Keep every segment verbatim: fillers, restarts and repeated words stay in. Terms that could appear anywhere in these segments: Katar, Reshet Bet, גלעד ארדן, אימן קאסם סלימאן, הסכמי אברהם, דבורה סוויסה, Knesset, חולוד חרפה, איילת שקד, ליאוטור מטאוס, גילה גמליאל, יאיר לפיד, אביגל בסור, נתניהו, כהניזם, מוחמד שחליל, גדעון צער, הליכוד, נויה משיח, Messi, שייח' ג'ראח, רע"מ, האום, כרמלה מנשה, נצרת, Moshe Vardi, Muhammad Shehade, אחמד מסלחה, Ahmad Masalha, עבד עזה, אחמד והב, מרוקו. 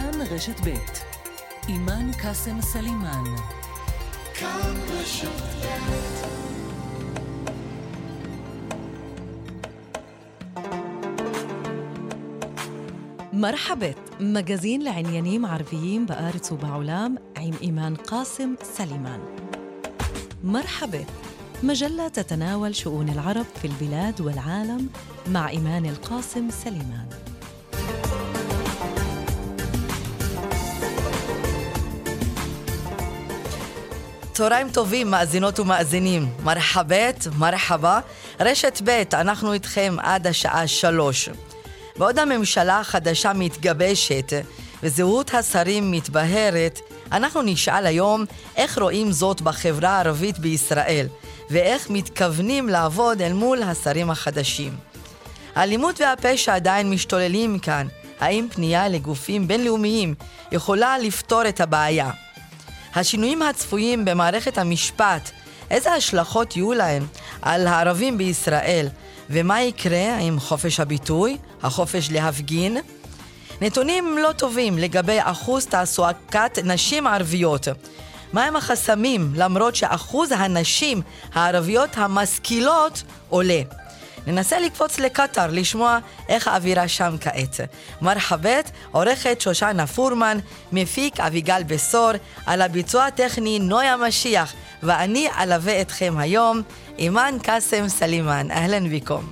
כאן רשת בית. אימן קאסם סלימאן. כאן רשת בית. מרחאבית, מגזין לעניינים ערביים בארץ ובעולם עם אימן קאסם סלימאן. מרחאבית, مجلة تتناول شؤون العرب في البلاد والعالم مع إيمان القاسم سليمان. צהריים טובים, מאזינות ומאזינים. מרחבת, מרחבה. רשת בית, אנחנו איתכם עד השעה שלוש. בעוד הממשלה החדשה מתגבשת וזהות השרים מתבהרת, אנחנו נשאל היום איך רואים זאת בחברה הערבית בישראל, ואיך מתכוונים לעבוד אל מול השרים החדשים. האלימות והפשע עדיין משתוללים כאן. האם פנייה לגופים בינלאומיים יכולה לפתור את הבעיה? השינויים הצפויים במערכת המשפט, איזה השלכות יהיו להם על הערבים בישראל? ומה יקרה עם חופש הביטוי, החופש להפגין? נתונים לא טובים לגבי אחוז תעסוקת נשים ערביות. מהם החסמים למרות שאחוז הנשים הערביות המשכילות עולה? ננסה לקפוץ לקטר, לשמוע איך האווירה שם כעת. מרחבת, עורכת שושנה פורמן, מפיק אביגל בסור, על הביצוע הטכני נויה משיח, ואני אלווה אתכם היום, אימן קאסם סלימאן. אהלן ביקום.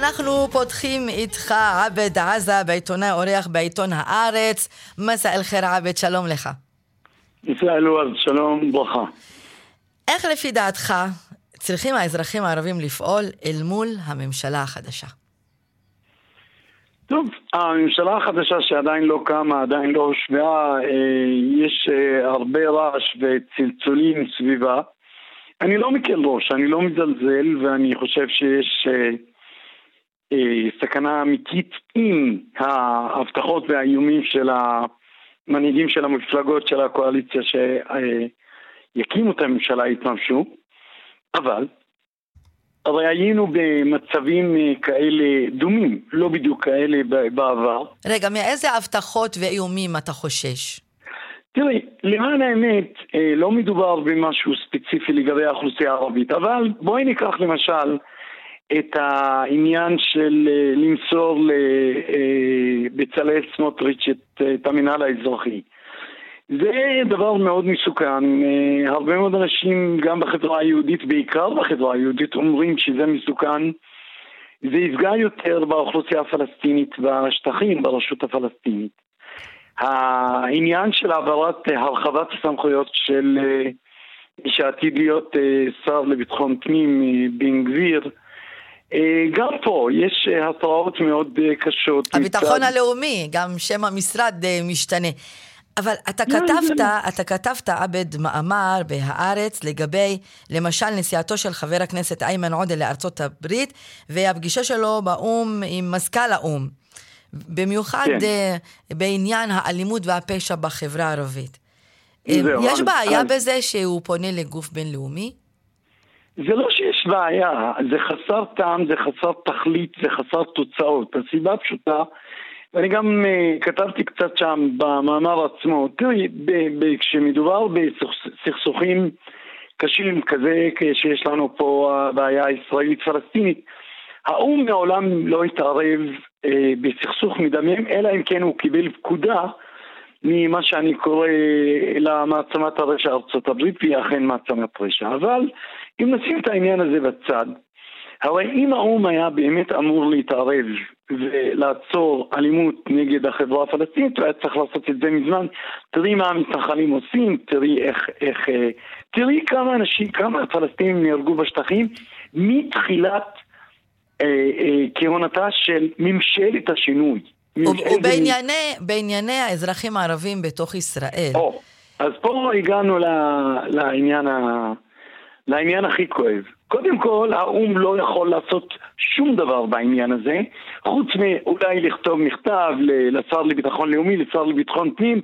אנחנו פותחים איתך עבד עזה, בעיתונאי אורח בעיתון הארץ. מסע אל חיר עבד, שלום לך. מסע אל וורד, שלום ברכה. איך לפי דעתך צריכים האזרחים הערבים לפעול אל מול הממשלה החדשה? טוב, הממשלה החדשה שעדיין לא קמה, עדיין לא הושבעה, יש הרבה רעש וצלצולים סביבה. אני לא מקל ראש, אני לא מזלזל, ואני חושב שיש סכנה אמיתית עם ההבטחות והאיומים של המנהיגים של המפלגות של הקואליציה שיקימו את הממשלה יתממשו, אבל אבל היינו במצבים כאלה דומים, לא בדיוק כאלה בעבר. רגע, מאיזה הבטחות ואיומים אתה חושש? תראי, למען האמת לא מדובר במשהו ספציפי לגבי האוכלוסייה הערבית, אבל בואי ניקח למשל את העניין של למסור לבצלאל סמוטריץ' את המינהל האזרחי. זה דבר מאוד מסוכן. הרבה מאוד אנשים, גם בחברה היהודית, בעיקר בחברה היהודית, אומרים שזה מסוכן. זה יפגע יותר באוכלוסייה הפלסטינית, בשטחים, ברשות הפלסטינית. העניין של העברת הרחבת הסמכויות של שעתיד להיות שר לביטחון פנים בן גביר, גם פה יש התראות מאוד קשות. הביטחון הלאומי, גם שם המשרד משתנה. אבל אתה כתבת, אתה כתבת עבד מאמר בהארץ לגבי למשל נסיעתו של חבר הכנסת איימן עודה לארצות הברית והפגישה שלו באום עם מזכ"ל האום, במיוחד בעניין האלימות והפשע בחברה הערבית. יש בעיה בזה שהוא פונה לגוף בינלאומי? זה לא שיש בעיה, זה חסר טעם, זה חסר תכלית, זה חסר תוצאות. הסיבה פשוטה, ואני גם uh, כתבתי קצת שם במאמר עצמו, תראי, ב- ב- כשמדובר בסכסוכים קשים כזה, כשיש לנו פה הבעיה הישראלית-פלסטינית, האום מעולם לא התערב uh, בסכסוך מדמם, אלא אם כן הוא קיבל פקודה ממה שאני קורא למעצמת הרשע ארצות הברית, והיא אכן מעצמת רשע. אבל אם נשים את העניין הזה בצד, הרי אם האום היה באמת אמור להתערב ולעצור אלימות נגד החברה הפלסטינית, והיה צריך לעשות את זה מזמן. תראי מה המתנחלים עושים, תראי איך, איך, תראי כמה אנשים, כמה הפלסטינים נהרגו בשטחים מתחילת אה, אה, כהונתה של ממשלת השינוי. ובענייני, בענייני האזרחים הערבים בתוך ישראל. אז פה הגענו לעניין ה... לעניין הכי כואב. קודם כל, האום לא יכול לעשות שום דבר בעניין הזה, חוץ מאולי לכתוב מכתב לשר לביטחון לאומי, לשר לביטחון פנים,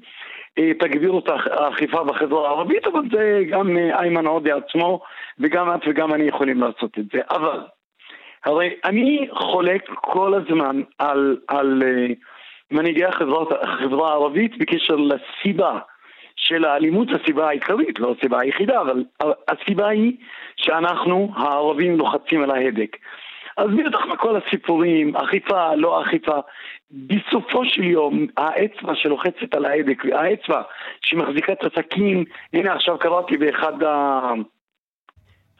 תגבירו את האכיפה בחברה הערבית, אבל זה גם איימן עודה עצמו, וגם את וגם אני יכולים לעשות את זה. אבל, הרי אני חולק כל הזמן על, על מנהיגי החברה הערבית בקשר לסיבה, של האלימות, הסיבה העיקרית, לא הסיבה היחידה, אבל הסיבה היא שאנחנו הערבים לוחצים על ההדק. אז בטח מכל הסיפורים, אכיפה, לא אכיפה, בסופו של יום האצבע שלוחצת על ההדק, האצבע שמחזיקה את הסכין, הנה עכשיו קראתי באחד ה...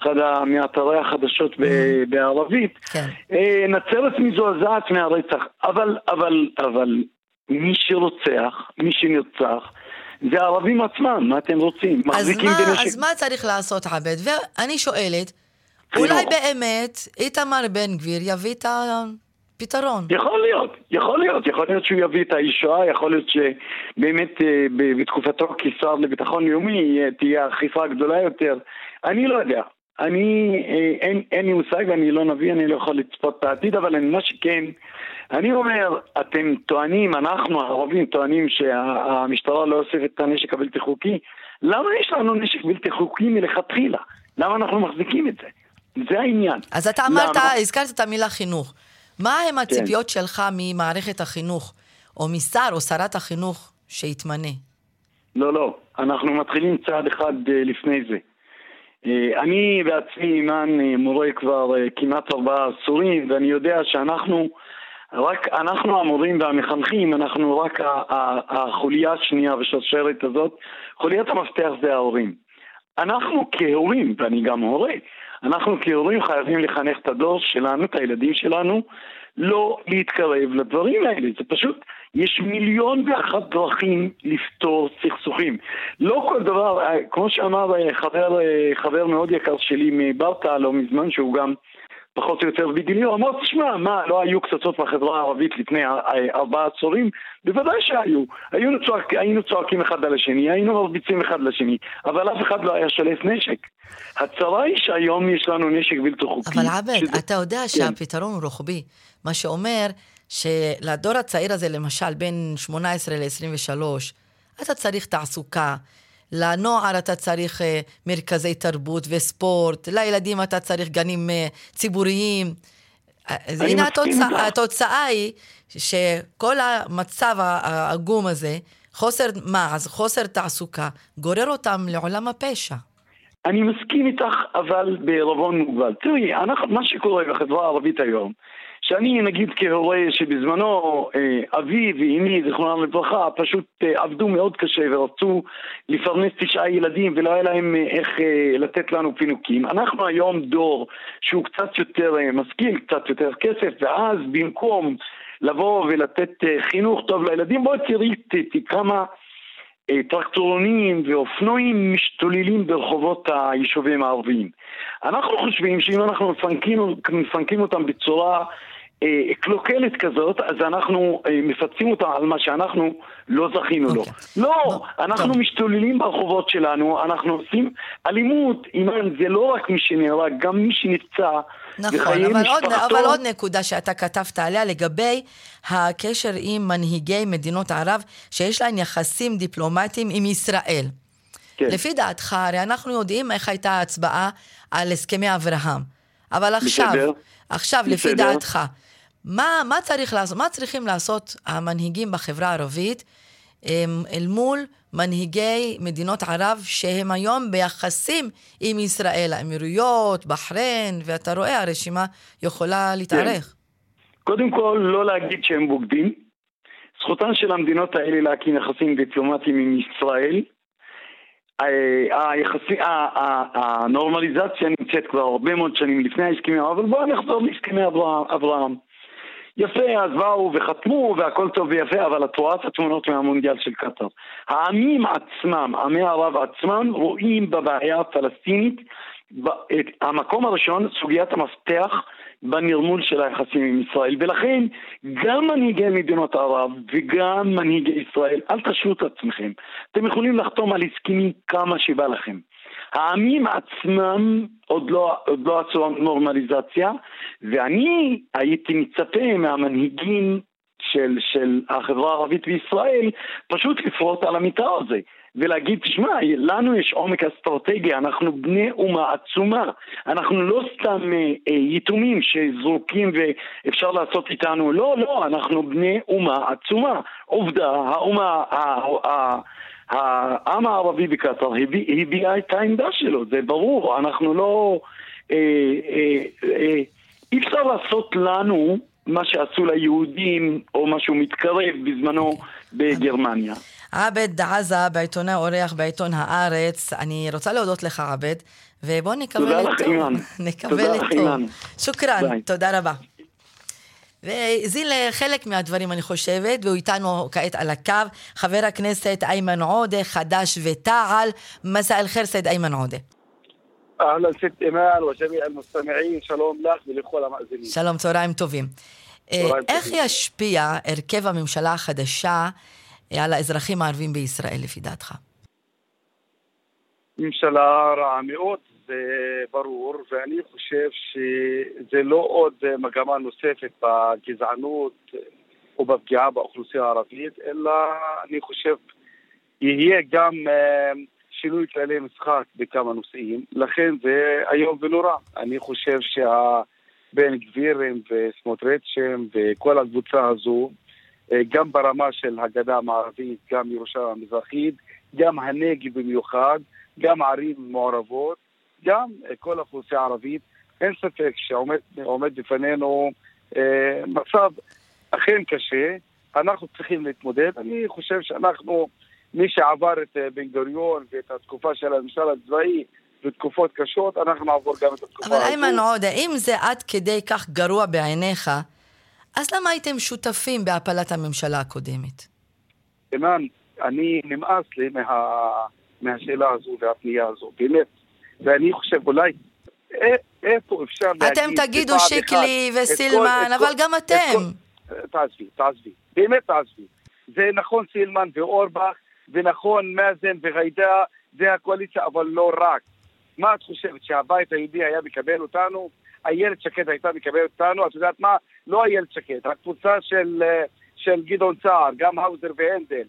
אחד מאתרי החדשות בערבית, נצרת מזועזעת מהרצח, אבל, אבל, אבל, מי שרוצח, מי שנרצח, זה הערבים עצמם, מה אתם רוצים? אז מה, אז מה צריך לעשות, חבד? ואני שואלת, אולי באמת איתמר בן גביר יביא את הפתרון? יכול להיות, יכול להיות, יכול להיות שהוא יביא את הישועה, יכול להיות שבאמת בתקופתו כשר לביטחון לאומי תהיה אכיפה גדולה יותר. אני לא יודע, אני, אין, אין לי מושג, אני לא נביא, אני לא יכול לצפות את העתיד, אבל מה שכן, אני אומר, אתם טוענים, אנחנו הערבים טוענים שהמשטרה לא אוספת את הנשק הבלתי חוקי, למה יש לנו נשק בלתי חוקי מלכתחילה? למה אנחנו מחזיקים את זה? זה העניין. אז אתה אמרת, הזכרת את המילה חינוך. מה הם הציפיות שלך ממערכת החינוך, או משר או שרת החינוך שהתמנה? לא, לא, אנחנו מתחילים צעד אחד לפני זה. אני בעצמי אימן מורה כבר כמעט ארבעה עשורים, ואני יודע שאנחנו, רק אנחנו המורים והמחנכים, אנחנו רק החוליה השנייה ושרשרת הזאת, חוליית המפתח זה ההורים. אנחנו כהורים, ואני גם הורה, אנחנו כהורים חייבים לחנך את הדור שלנו, את הילדים שלנו, לא להתקרב לדברים האלה. זה פשוט, יש מיליון ואחת דרכים לפתור סכסוכים. לא כל דבר, כמו שאמר חבר, חבר מאוד יקר שלי מברטה, לא מזמן שהוא גם פחות או יותר בגילי, הוא אמר, תשמע, מה, לא היו קצצות בחברה הערבית לפני ארבעה עשורים? בוודאי שהיו. היינו, צועק, היינו צועקים אחד על השני, היינו מרביצים אחד לשני, אבל אף אחד לא היה שולף נשק. הצרה היא שהיום יש לנו נשק בלתי חוקי. אבל עבד, שזה... אתה יודע שהפתרון הוא רוחבי. מה שאומר שלדור הצעיר הזה, למשל, בין שמונה עשרה ל-עשרים ושלוש, אתה צריך תעסוקה, לנוער אתה צריך מרכזי תרבות וספורט, לילדים אתה צריך גנים ציבוריים. אז הנה התוצאה, התוצאה היא שכל המצב העגום הזה, חוסר מעש, חוסר תעסוקה, גורר אותם לעולם הפשע. אני מסכים איתך, אבל בערבון מוגבל. תראי, מה שקורה בחברה הערבית היום, שאני נגיד כהורה שבזמנו אבי ואימי, זכרונם לברכה, פשוט עבדו מאוד קשה ורצו לפרנס תשעה ילדים ולא היה להם איך לתת לנו פינוקים. אנחנו היום דור שהוא קצת יותר משכיל, קצת יותר כסף, ואז במקום לבוא ולתת חינוך טוב לילדים, בואו תראיתי כמה טרקטורונים ואופנועים משתוללים ברחובות היישובים הערביים. אנחנו חושבים שאם אנחנו מפנקים, מפנקים אותם בצורה קלוקלת כזאת, אז אנחנו מפצים אותם על מה שאנחנו לא זכינו לו. לא, אנחנו משתוללים ברחובות שלנו, אנחנו עושים אלימות, אימן, זה לא רק מי שנהרג, גם מי שנפצע. נכון, אבל עוד נקודה שאתה כתבת עליה לגבי הקשר עם מנהיגי מדינות ערב, שיש להם יחסים דיפלומטיים עם ישראל. לפי דעתך, הרי אנחנו יודעים איך הייתה ההצבעה על הסכמי אברהם, אבל עכשיו, עכשיו לפי דעתך, מה, מה צריך לעשות, מה צריכים לעשות המנהיגים בחברה הערבית אל מול מנהיגי מדינות ערב שהם היום ביחסים עם ישראל, האמירויות, בחרין, ואתה רואה הרשימה יכולה להתארך? קודם כל, לא להגיד שהם בוגדים. זכותן של המדינות האלה להקים יחסים דיפלומטיים עם ישראל. היחסים, הנורמליזציה נמצאת כבר הרבה מאוד שנים לפני ההסכמים, אבל בואו נחזור להסכמי אברהם. יפה, אז באו וחתמו והכל טוב ויפה, אבל את רואה את התמונות מהמונדיאל של קטר. העמים עצמם, עמי הערב עצמם, רואים בבעיה הפלסטינית המקום הראשון, סוגיית המפתח בנרמול של היחסים עם ישראל, ולכן גם מנהיגי מדינות ערב וגם מנהיגי ישראל, אל תשלו את עצמכם, אתם יכולים לחתום על הסכמים כמה שבא לכם. העמים עצמם עוד לא, עוד לא עצרו נורמליזציה, ואני הייתי מצפה מהמנהיגים של, של החברה הערבית בישראל פשוט לפרוט על המיטה הזה. ולהגיד, תשמע, לנו יש עומק אסטרטגיה, אנחנו בני אומה עצומה, אנחנו לא סתם יתומים שזרוקים ואפשר לעשות איתנו, לא, לא, אנחנו בני אומה עצומה. עובדה, האומה, העם הערבי בקטר הביעה את העמדה שלו, זה ברור, אנחנו לא, אי אפשר לעשות לנו מה שעשו ליהודים או משהו מתקרב בזמנו בגרמניה. עבד עזה, בעיתונה אורח, בעיתון הארץ. אני רוצה להודות לך, עבד, ובואו נקווה לטוב. נקווה לטוב. שוקרן, תודה רבה. וזה לחלק מהדברים אני חושבת, והוא איתנו כעת על הקו, חבר הכנסת איימן עודה, חדש ותעל, מסע אל חרסד איימן עודה. אהלן סית אימן וג'מיע המסתמעים, שלום לך ולכל המאזינים. שלום, צהריים טובים. איך ישפיע הרכב הממשלה החדשה על האזרחים הערבים בישראל לפי דעתך? ממשלה רעה מאוד, זה ברור, ואני חושב שזה לא עוד מגמה נוספת בגזענות או בפגיעה באוכלוסייה הערבית, אלא אני חושב יהיה גם שינוי כללי משחק בכמה נושאים, לכן זה היום ונורא. אני חושב שהבן גבירים וסמוטריצ'ים וכל הקבוצה הזו, גם ברמה של הגדה המערבית, גם ירושלים המזרחית, גם הנגב במיוחד, גם ערים מעורבות, גם כל האוכלוסייה הערבית, אין ספק שעומד עומד בפנינו אה, מצב אכן קשה, אנחנו צריכים להתמודד. אני חושב שאנחנו, מי שעבר את בן גוריון ואת התקופה של הממשל הצבאי בתקופות קשות, אנחנו נעבור גם את התקופה. אבל איימן עודה, אם זה עד כדי כך גרוע בעיניך, אז למה הייתם שותפים בהפלת הממשלה הקודמת? אימן, אני נמאס לי מה, מהשאלה הזו והפנייה הזו, באמת. ואני חושב, אולי, איפה אפשר להגיד... אתם תגידו שיקלי וסילמן, אבל גם אתם. תעזבי, תעזבי, באמת תעזבי. זה נכון סילמן ואורבך, ונכון מאזן וגיידה, זה הקואליציה, אבל לא רק. מה את חושבת, שהבית היהודי היה מקבל אותנו? איילת שקד הייתה מקבלת אותנו, את יודעת מה? לא איילת שקד, הקבוצה של, של גדעון צער, גם האוזר והנדל.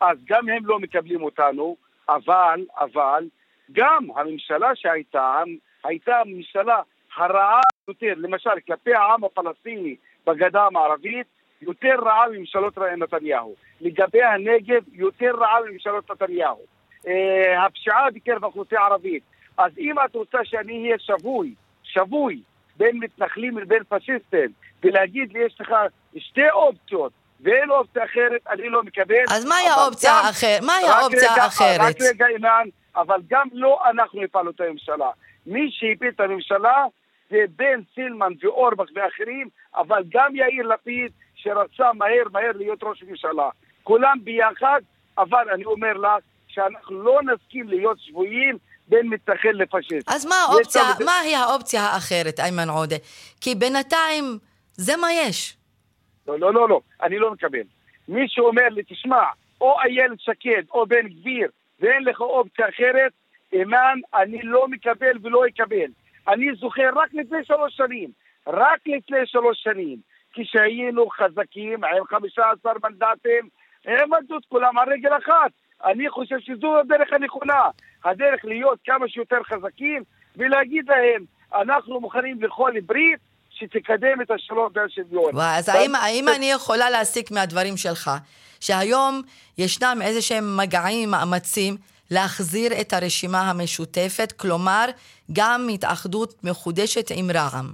אז גם הם לא מקבלים אותנו, אבל, אבל, גם הממשלה שהייתה, הייתה הממשלה הרעה יותר, למשל, כלפי העם הפלסטיני בגדה המערבית, יותר רעה ממשלות נתניהו. לגבי הנגב, יותר רעה ממשלות נתניהו. אה, הפשעה בקרב האוכלוסייה הערבית. אז אם את רוצה שאני אהיה שבוי, שבוי, בין מתנחלים ובין פשיסטים, ולהגיד לי יש לך שתי אופציות, ואין אופציה אחרת, אני לא מקבל. אז מהי האופציה האחרת? מהי האופציה האחרת? רק רגע אינן, אבל גם לא אנחנו נפעל את הממשלה. מי שהפיל את הממשלה, זה בן סילמן ואורבך ואחרים, אבל גם יאיר לפיד, שרצה מהר מהר להיות ראש ממשלה. כולם ביחד, אבל אני אומר לך, שאנחנו לא נסכים להיות שבויים, בין מתנחל לפשיסט. אז מה האופציה, מהי האופציה האחרת, איימן עודה? כי בינתיים זה מה יש. לא, לא, לא, לא, אני לא מקבל. מי שאומר לי, תשמע, או איילת שקד, או בן גביר, ואין לך אופציה אחרת, אימן, אני לא מקבל ולא אקבל. אני זוכר רק לפני שלוש שנים, רק לפני שלוש שנים, כשהיינו חזקים, עם חמישה עשר מנדטים, הם עמדו כולם על רגל אחת. אני חושב שזו הדרך הנכונה, הדרך להיות כמה שיותר חזקים, ולהגיד להם, אנחנו מוכנים לכל ברית שתקדם את השלום והשוויון. אז האם אני יכולה להסיק מהדברים שלך, שהיום ישנם איזשהם מגעים, מאמצים, להחזיר את הרשימה המשותפת, כלומר, גם התאחדות מחודשת עם רע"מ?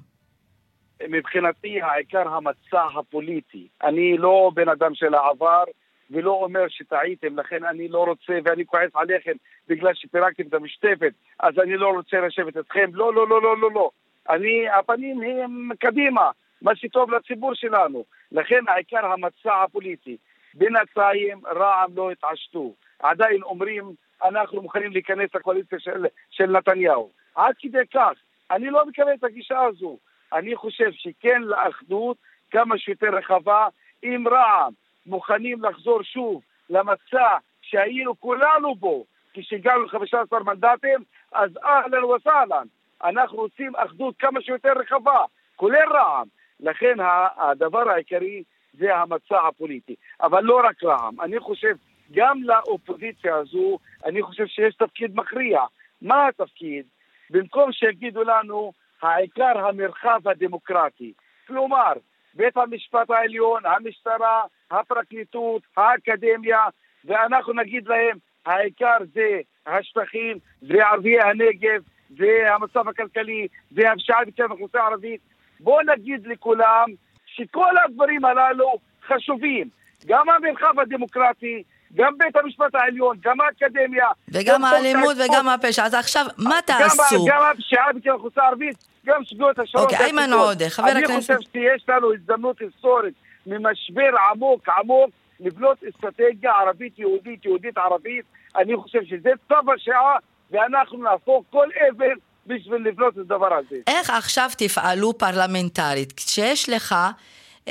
מבחינתי, העיקר המצע הפוליטי. אני לא בן אדם של העבר, ולא אומר שטעיתם, לכן אני לא רוצה, ואני כועס עליכם בגלל שפירקתם את המשותפת, אז אני לא רוצה לשבת אתכם, לא, לא, לא, לא, לא, לא. אני, הפנים הם קדימה, מה שטוב לציבור שלנו. לכן העיקר המצע הפוליטי. בינתיים רע"מ לא התעשתו. עדיין אומרים, אנחנו מוכנים להיכנס לקואליציה של, של נתניהו. עד כדי כך, אני לא מקבל את הגישה הזו. אני חושב שכן לאחדות כמה שיותר רחבה עם רע"מ. מוכנים לחזור שוב למצע שהיינו כולנו בו כשהגענו ל-חמישה עשר מנדטים, אז אהלן וסהלן, אנחנו רוצים אחדות כמה שיותר רחבה, כולל רע"מ. לכן הדבר העיקרי זה המצע הפוליטי, אבל לא רק רע"מ. אני חושב גם לאופוזיציה הזו, אני חושב שיש תפקיד מכריע. מה התפקיד? במקום שיגידו לנו העיקר המרחב הדמוקרטי, כלומר בית המשפט העליון, המשטרה, הפרקליטות, האקדמיה, ואנחנו נגיד להם העיקר זה השטחים, זה ערביי הנגב, זה המצב הכלכלי, זה הפשיעה בקרב האוכלוסייה הערבית. בואו נגיד לכולם שכל הדברים הללו חשובים, גם המרחב הדמוקרטי, גם בית המשפט העליון, גם האקדמיה, וגם האלימות וגם הפשע. אז עכשיו מה תעשו? גם הפשיעה בקרב האוכלוסייה הערבית, גם שגיאות השלום. איימן עודה, חבר הכנסת, אני חושב שיש לנו הזדמנות היסטורית ממשבר עמוק עמוק לבנות אסטרטגיה ערבית יהודית, יהודית ערבית. אני חושב שזה צו השעה, ואנחנו נהפוך כל אבן בשביל לבנות את הדבר הזה. איך עכשיו תפעלו פרלמנטרית כשיש לך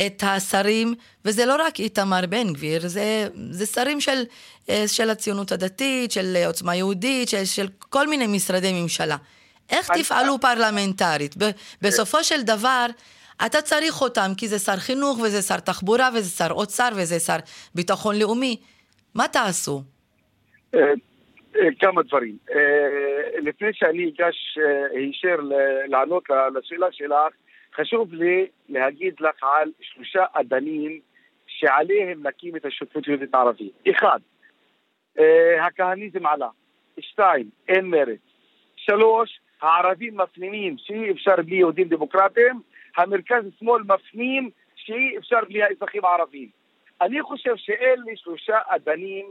את השרים, וזה לא רק איתמר בן גביר, זה, זה שרים של, של הציונות הדתית, של עוצמה יהודית, של, של כל מיני משרדי ממשלה. איך תפעלו פרלמנטרית? בסופו של דבר, אתה צריך אותם, כי זה שר חינוך, וזה שר תחבורה, וזה שר אוצר, וזה שר ביטחון לאומי. מה תעשו? כמה דברים. לפני שאני אגש הישר לענות לשאלה שלך, חשוב לי להגיד לך על שלושה אדנים שעליהם נקים את השותפות יהודית ערבית. אחד, הכהניזם עלה. שתיים, אין מרד. שלוש, הערבים מפנימים שאי אפשר בלי יהודים דמוקרטיים. המרכז השמאל מפנים שאי אפשר בלי האזרחים הערבים. אני חושב שאלה שלושה אדנים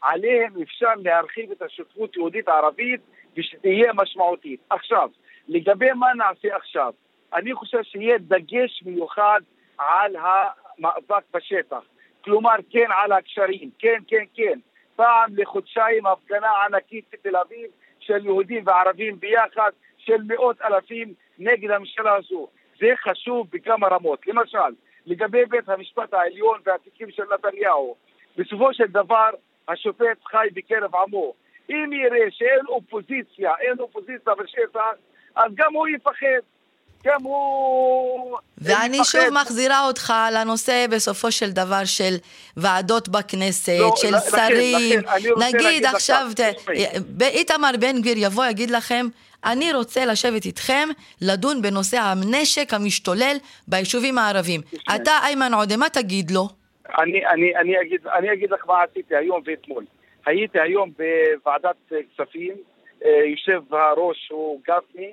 עליהם אפשר להרחיב את השותפות יהודית ערבית ושתהיה משמעותית. עכשיו, לגבי מה נעשה עכשיו, אני חושב שיהיה דגש מיוחד על המאבק בשטח. כלומר, כן על הקשרים, כן, כן, כן. פעם לחודשיים הפגנה ענקית בתל אביב של יהודים וערבים ביחד, של מאות אלפים נגד הממשלה הזו. זה חשוב בכמה רמות. למשל, לגבי בית המשפט העליון והתיקים של נתניהו, בסופו של דבר, השופט חי בקרב עמו. אם יראה שאין אופוזיציה, אין אופוזיציה בשטח, אז גם הוא יפחד. גם הוא... ואני שוב מחזירה אותך לנושא בסופו של דבר של ועדות בכנסת, לא, של לכן, שרים. לכן, נגיד עכשיו, איתמר בן גביר יבוא, יגיד לכם, אני רוצה לשבת איתכם, לדון בנושא הנשק המשתולל ביישובים הערבים. אתה, איימן עודה, מה תגיד לו? אני, אני, אני אגיד, אני אגיד לך מה עשיתי היום ואתמול. הייתי היום בוועדת כספים, יושב הראש הוא גפני,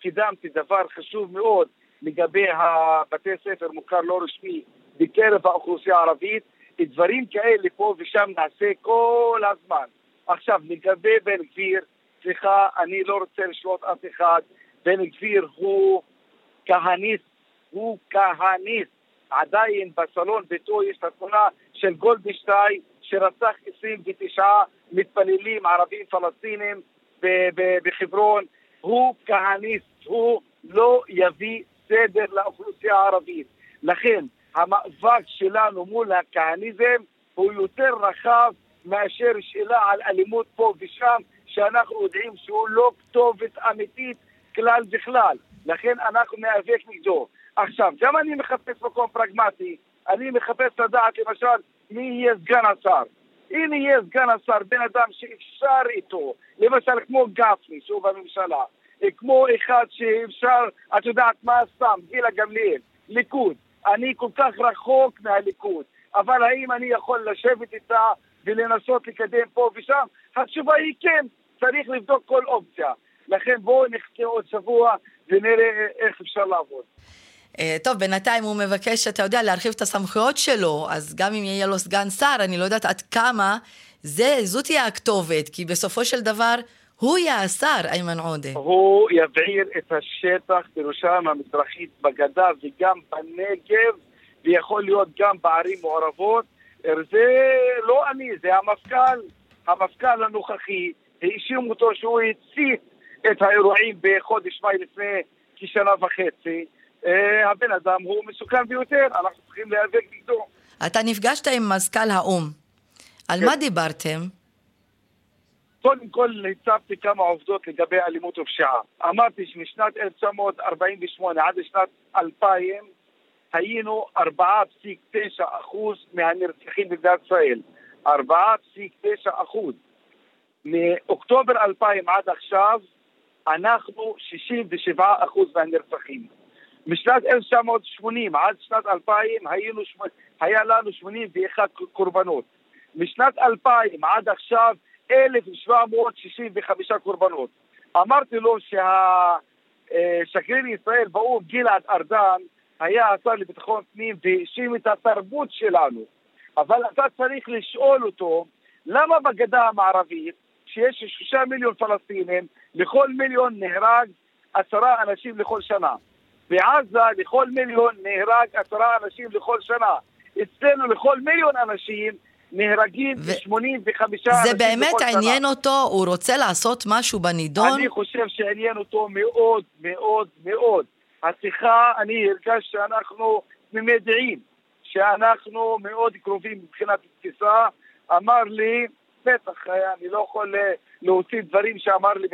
קידמתי דבר חשוב מאוד לגבי הבתי ספר מוכר לא רשמי בקרב האוכלוסייה הערבית. דברים כאלה פה ושם נעשה כל הזמן. עכשיו, לגבי בן גביר, סליחה, אני לא רוצה לשלוט אף אחד. בן גביר הוא כהניסט, הוא כהניסט. עדיין בסלון ביתו יש התמונה של גולדשטיין שרצח עשרים ותשעה מתפללים ערבים פלסטינים בחברון. הוא כהניסט, הוא לא יביא סדר לאוכלוסייה הערבית. לכן המאבק שלנו מול הכהניזם הוא יותר רחב מאשר שאלה על אלימות פה ושם, שאנחנו יודעים שהוא לא כתובת אמיתית כלל וכלל. לכן אנחנו נאבק נגדו. עכשיו, גם אני מחפש מקום פרגמטי, אני מחפש לדעת למשל מי יהיה סגן השר. אם יהיה סגן השר בן אדם שאפשר איתו, למשל כמו גפני, שהוא בממשלה, כמו אחד שאפשר, את יודעת מה סתם, גילה גמליאל, ליכוד. אני כל כך רחוק מהליכוד, אבל האם אני יכול לשבת איתה ולנסות לקדם פה ושם? התשובה היא כן, צריך לבדוק כל אופציה. לכן בואו נחכה עוד שבוע ונראה איך אפשר לעבוד. טוב, בינתיים הוא מבקש, אתה יודע, להרחיב את הסמכויות שלו, אז גם אם יהיה לו סגן שר, אני לא יודעת עד כמה, זה, זו תהיה הכתובת, כי בסופו של דבר, הוא יהיה השר, איימן עודה. הוא יבעיר את השטח בירושלים המזרחית, בגדה וגם בנגב, ויכול להיות גם בערים מעורבות. זה לא אני, זה המפכ"ל, המפכ"ל הנוכחי, האשים אותו שהוא הצית את האירועים בחודש מאי לפני כשנה וחצי. הבן אדם הוא מסוכן ביותר, אנחנו צריכים להיאבק נגדו. אתה נפגשת עם מזכ"ל האום, על מה דיברתם? קודם כל הצבתי כמה עובדות לגבי אלימות ופשיעה. אמרתי שמשנת אלף תשע מאות ארבעים ושמונה עד שנת אלפיים היינו ארבע נקודה תשע אחוז מהנרצחים במדינת ישראל. ארבע נקודה תשע אחוז. מאוקטובר אלפיים עד עכשיו אנחנו שישים ושבעה אחוז מהנרצחים. משנת אלף תשע מאות שמונים עד שנת אלפיים היינו, היה לנו שמונים ואחת קורבנות. משנת אלפיים עד עכשיו אלף שבע מאות שישים וחמש קורבנות. אמרתי לו שהשגריר ישראל באו"ם גלעד ארדן היה השר לביטחון פנים והאשים את התרבות שלנו. אבל אתה צריך לשאול אותו, למה בגדה המערבית שיש שישה מיליון פלסטינים, לכל מיליון נהרג עשרה אנשים לכל שנה. בעזה לכל מיליון נהרג עשרה אנשים לכל שנה. אצלנו לכל מיליון אנשים נהרגים שמונים וחמישה אנשים לכל שנה. זה באמת עניין אותו, הוא רוצה לעשות משהו בנידון? אני חושב שעניין אותו מאוד מאוד מאוד. השיחה, אני הרגש שאנחנו ממדעים, שאנחנו מאוד קרובים מבחינת התפיסה. אמר לי, בטח, אני לא יכול להוציא דברים שאמר לי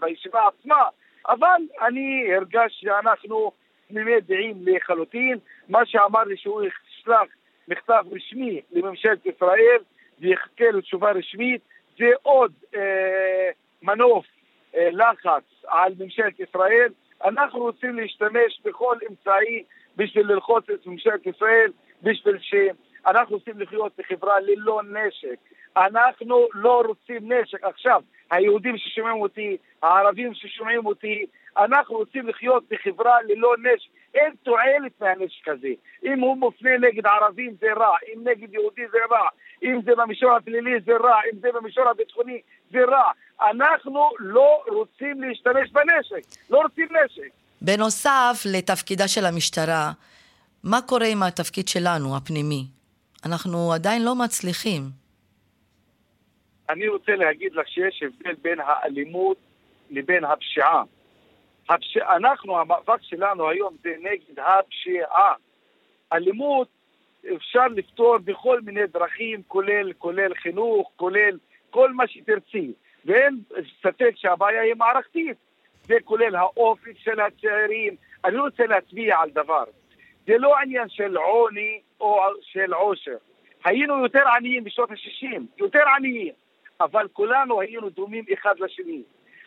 בישיבה עצמה, אבל אני הרגש שאנחנו ממדעים לחלוטין. מה שאמר לי שהוא ישלח מכתב רשמי לממשלת ישראל ויחכה לתשובה רשמית, זה עוד אה, מנוף אה, לחץ על ממשלת ישראל. אנחנו רוצים להשתמש בכל אמצעי בשביל ללחוץ את ממשלת ישראל, בשביל שאנחנו רוצים לחיות בחברה ללא נשק. אנחנו לא רוצים נשק. עכשיו, היהודים ששומעים אותי, הערבים ששומעים אותי, אנחנו רוצים לחיות בחברה ללא נשק. אין תועלת מהנשק הזה. אם הוא מופנה נגד ערבים זה רע, אם נגד יהודי זה רע, אם זה במישור הפלילי זה רע, אם זה במישור הביטחוני זה רע. אנחנו לא רוצים להשתמש בנשק, לא רוצים נשק. בנוסף לתפקידה של המשטרה, מה קורה עם התפקיד שלנו, הפנימי? אנחנו עדיין לא מצליחים. אני רוצה להגיד לך שיש הבדל בין האלימות לבין הפשיעה. אנחנו, המאבק שלנו היום זה נגד הפשיעה. אלימות אפשר לפתור בכל מיני דרכים, כולל, כולל חינוך, כולל כל מה שתרצי. ואין ספק שהבעיה היא מערכתית. זה כולל האופי של הצעירים. אני רוצה להצביע על דבר. זה לא עניין של עוני או של עושר. היינו יותר עניים בשנות ה-שישים, יותר עניים, אבל כולנו היינו דומים אחד לשני.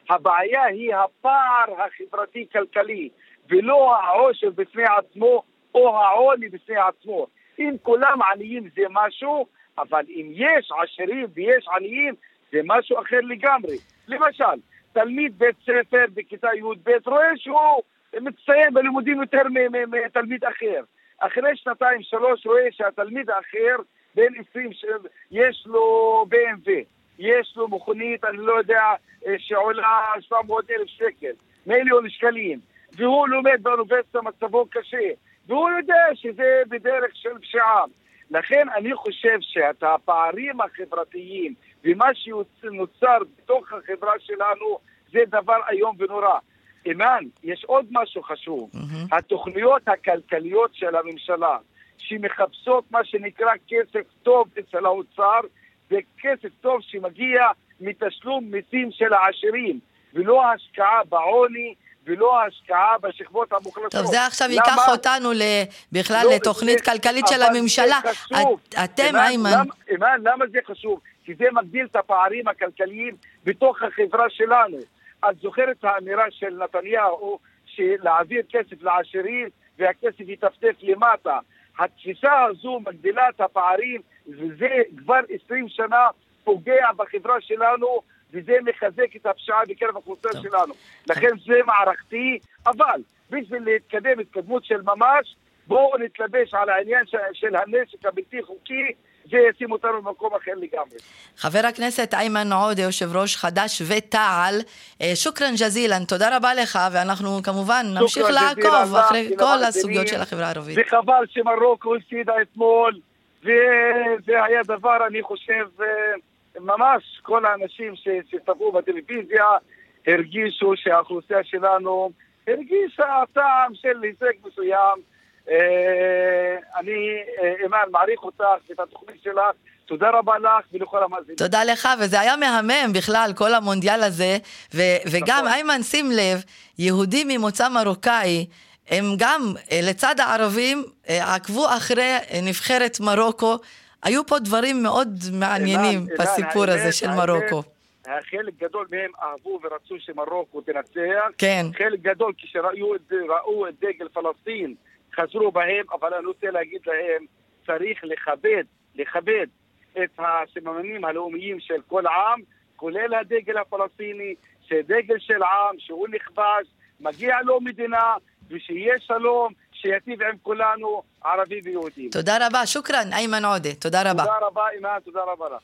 הבעיה היא הפער החברתי-כלכלי, ולא העושר בפני עצמו או העוני בפני עצמו. אם כולם עניים זה משהו, אבל אם יש עשירים ויש עניים, זה משהו אחר לגמרי. למשל, תלמיד בית ספר בכיתה י' ב' רואה שהוא מצטיין בלימודים יותר מתלמיד אחר. אחרי שנתיים שלוש רואה שהתלמיד האחר בין עשרים יש לו בי אם דאבליו, יש לו מכונית, אני לא יודע, שעולה שבע מאות אלף שקל, מיליון שקלים, והוא לומד באוניברסיטה, מצבו קשה, והוא יודע שזה בדרך של פשיעה. לכן אני חושב שאת הפערים החברתיים ומה שנוצר בתוך החברה שלנו זה דבר איום ונורא. אימן, יש עוד משהו חשוב. Mm-hmm. התוכניות הכלכליות של הממשלה שמחפשות מה שנקרא כסף טוב אצל האוצר, זה כסף טוב שמגיע מתשלום מיסים של העשירים, ולא השקעה בעוני ולא השקעה בשכבות המוחלשות. טוב, זה עכשיו למה? ייקח אותנו בכלל לא, לתוכנית זה, כלכלית של הממשלה. את, אתם, אימן, למה, אימן, למה זה חשוב? כי זה מגדיל את הפערים הכלכליים בתוך החברה שלנו. את זוכרת האמירה של נתניהו שלהעביר כסף לעשירים והכסף יתפתף למטה. התפיסה הזו מגדילה את הפערים, וזה כבר עשרים שנה פוגע בחברה שלנו, וזה מחזק את הפשעה בקרב החוצה שלנו. לכן זה מערכתי, אבל בשביל להתקדם התקדמות של ממש, בואו נתלבש על העניין של הנשק הבלתי חוקי, זה ישים אותנו במקום אחר לגמרי. חבר הכנסת איימן עודה, יושב ראש חדש ותעל, שוקרן ג'זילן, תודה רבה לך, ואנחנו כמובן נמשיך לעקוב אחרי כל הסוגיות של החברה הערבית. וחבל שמרוקו הפסידה אתמול, וזה היה דבר, אני חושב, ממש כל האנשים שצפו בטלוויזיה הרגישו שהאוכלוסייה שלנו הרגישה טעם של הישג מסוים. אני, אימן, מעריך אותך ואת התוכנית שלך. תודה רבה לך ולכל המאזינים. תודה לך, וזה היה מהמם בכלל, כל המונדיאל הזה, וגם איימן, שים לב, יהודים ממוצא מרוקאי, הם גם לצד הערבים, עקבו אחרי נבחרת מרוקו, היו פה דברים מאוד מעניינים בסיפור הזה של מרוקו. חלק גדול מהם אהבו ורצו שמרוקו תנצח, חלק גדול כשראו את דגל פלסטין, חזרו בהם, אבל אני רוצה להגיד להם, צריך לכבד, לכבד את הסממנים הלאומיים של כל עם, כולל הדגל הפלסטיני, שדגל של עם, שהוא נכבש, מגיע לו מדינה, ושיהיה שלום, שיטיב עם כולנו, ערבי ויהודים. תודה רבה, שוקרן, איימן עודה, תודה רבה. תודה רבה, אימן, תודה רבה לך.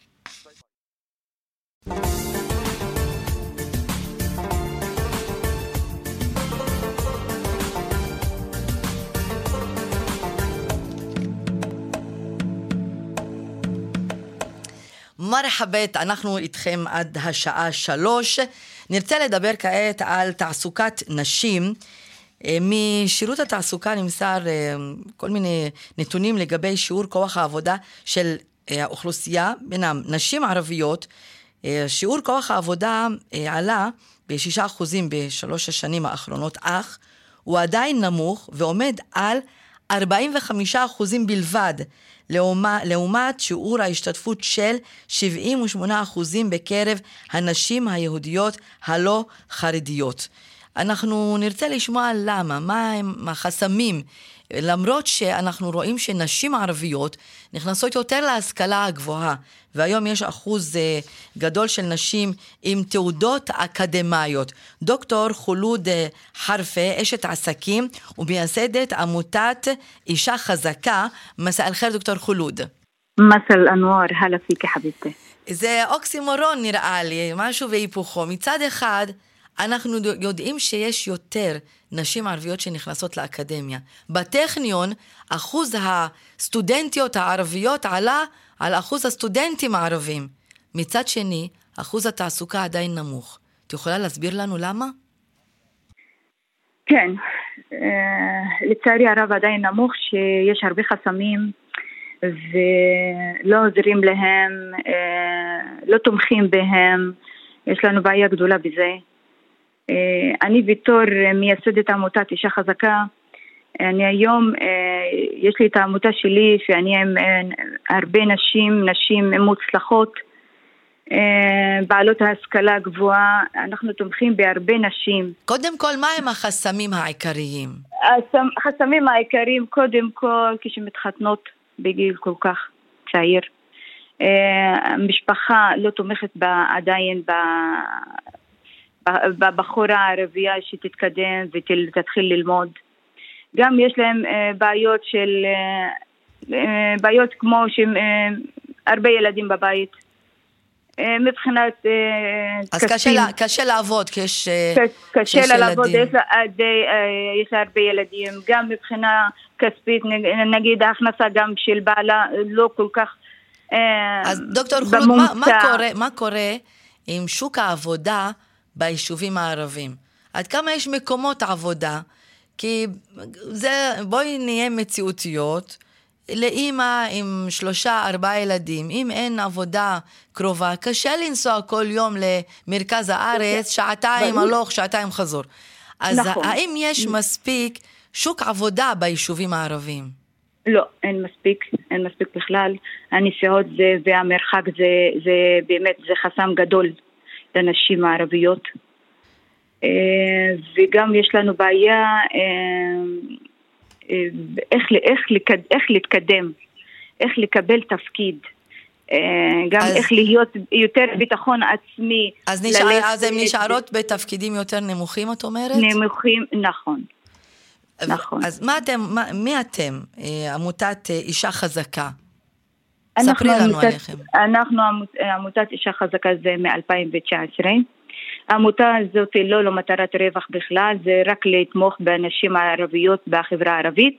מרחאבית, אנחנו איתכם עד השעה שלוש. נרצה לדבר כעת על תעסוקת נשים. משירות התעסוקה נמסר כל מיני נתונים לגבי שיעור כוח העבודה של האוכלוסייה, בינם נשים ערביות. שיעור כוח העבודה עלה בשישה אחוזים בשלוש השנים האחרונות, אך הוא עדיין נמוך ועומד על ארבעים וחמישה אחוזים בלבד, לעומת שיעור ההשתתפות של שבעים ושמונה אחוזים בקרב הנשים היהודיות הלא חרדיות. אנחנו נרצה לשמוע למה, מה הם החסמים, למרות שאנחנו רואים שנשים ערביות נכנסות יותר להשכלה הגבוהה, והיום יש אחוז גדול של נשים עם תעודות אקדמיות. דוקטור חולוד חרפה, אשת עסקים ומייסדת עמותת אישה חזקה. מסאל חיר דוקטור חולוד. מסאל אנואר, הלא פיקי חביבתי. זה אוקסימורון נראה לי, משהו והיפוכו. מצד אחד, אנחנו יודעים שיש יותר נשים ערביות שנכנסות לאקדמיה. בטכניון, אחוז הסטודנטיות הערביות עלה על אחוז הסטודנטים הערבים. מצד שני, אחוז התעסוקה עדיין נמוך. את יכולה להסביר לנו למה? כן. לצערי הרב עדיין נמוך, שיש הרבה חסמים ולא עוזרים להם, לא תומכים בהם. יש לנו בעיה גדולה בזה. אני בתור מייסדת עמותת אישה חזקה, אני היום, יש לי את העמותה שלי שאני עם הרבה נשים, נשים מוצלחות, בעלות ההשכלה הגבוהה, אנחנו תומכים בהרבה נשים. קודם כל, מה הם החסמים העיקריים? החסמים העיקריים, קודם כל, כשמתחתנות בגיל כל כך צעיר. המשפחה לא תומכת עדיין ב... בבחורה הערבייה שתתקדם ותתחיל ללמוד. גם יש להם בעיות של בעיות כמו הרבה ילדים בבית. מבחינת קשים. אז קשה לעבוד, יש ילדים. יש הרבה ילדים. גם מבחינה כספית, נגיד ההכנסה גם של בעלה לא כל כך במומצא. אז דוקטור חולוד, מה קורה עם שוק העבודה ביישובים הערבים? עד כמה יש מקומות עבודה? כי זה, בואי נהיה מציאותיות, לאמא עם שלושה, ארבעה ילדים, אם אין עבודה קרובה, קשה לנסוע כל יום למרכז הארץ, שעתיים הלוך, שעתיים חזור. אז האם יש מספיק שוק עבודה ביישובים הערבים? לא, אין מספיק, אין מספיק בכלל. הנסיעות זה, והמרחק זה, זה באמת, זה חסם גדול לנשים הערביות, וגם יש לנו בעיה איך, איך, איך להתקדם, איך לקבל תפקיד, גם אז, איך להיות יותר ביטחון עצמי. אז, נשאר, ללכת, אז הם נשארות בתפקידים יותר נמוכים, את אומרת? נמוכים, נכון. ו- נכון. אז מה אתם, מה, מי אתם, עמותת אישה חזקה? ספרי לנו עליכם. אנחנו עמותת אישה חזקה זה מ-אלפיים תשע עשרה. העמותה הזאת לא למטרת רווח בכלל, זה רק לתמוך בנשים הערביות בחברה הערבית,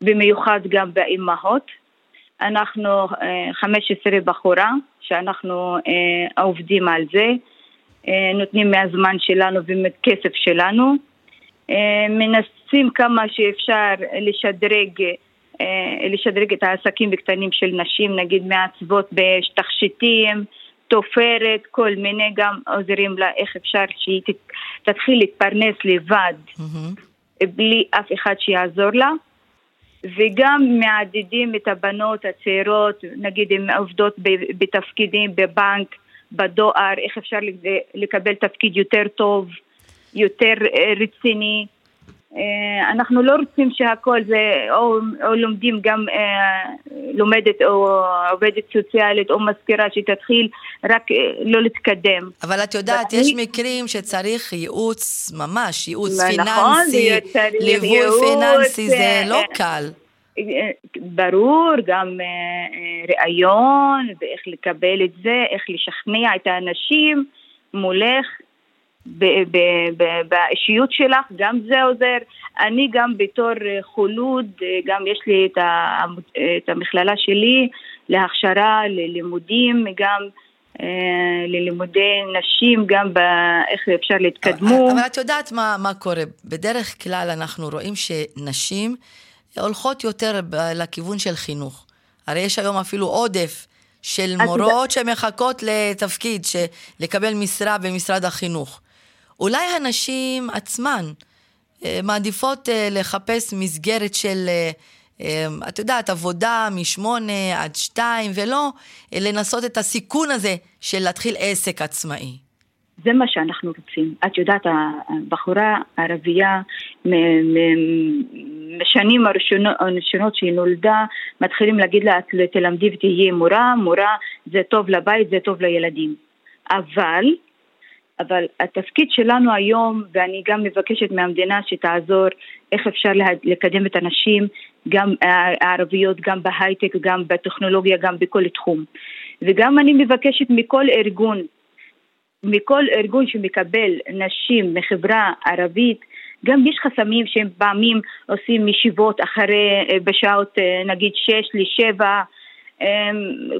במיוחד גם באימהות. אנחנו חמש עשרה בחורה, שאנחנו עובדים על זה, נותנים מהזמן שלנו ומכסף שלנו, מנסים כמה שאפשר לשדרג לשדרג את העסקים בקטנים של נשים, נגיד מעצבות בתכשיטים, תופרת, כל מיני, גם עוזרים לה איך אפשר שהיא תתחיל להתפרנס לבד, mm-hmm. בלי אף אחד שיעזור לה. וגם מעדידים את הבנות הצעירות, נגיד הן עובדות בתפקידים בבנק, בדואר, איך אפשר לקבל תפקיד יותר טוב, יותר רציני. אנחנו לא רוצים שהכל זה, או, או לומדים גם לומדת או עובדת סוציאלית או מזכירה שתתחיל רק לא להתקדם. אבל את יודעת, יש אני... מקרים שצריך ייעוץ ממש, ייעוץ לא, פיננסי, נכון, ליווי ייעוץ, פיננסי, זה לא קל. ברור, גם רעיון ואיך לקבל את זה, איך לשכנע את האנשים מולך. באישיות שלך, גם זה עוזר. אני גם בתור חולוד, גם יש לי את המכללה שלי להכשרה, ללימודים, גם ללימודי נשים, גם איך אפשר להתקדמו. אבל את יודעת מה קורה? בדרך כלל אנחנו רואים שנשים הולכות יותר לכיוון של חינוך. הרי יש היום אפילו עודף של מורות שמחכות לתפקיד, לקבל משרה במשרד החינוך. אולי הנשים עצמן מעדיפות לחפש מסגרת של, את יודעת, עבודה משמונה עד שתיים, ולא לנסות את הסיכון הזה של להתחיל עסק עצמאי. זה מה שאנחנו רוצים. את יודעת, הבחורה הערבייה, משנים הראשונות שהיא נולדה, מתחילים להגיד לה, את תלמדי ותהיה מורה, מורה זה טוב לבית, זה טוב לילדים. אבל... אבל התפקיד שלנו היום, ואני גם מבקשת מהמדינה שתעזור איך אפשר לקדם את הנשים, גם הערביות, גם בהייטק, גם בטכנולוגיה, גם בכל תחום. וגם אני מבקשת מכל ארגון, מכל ארגון שמקבל נשים מחברה ערבית, גם יש חסמים שהם פעמים עושים ישיבות אחרי בשעות נגיד שש לשבע,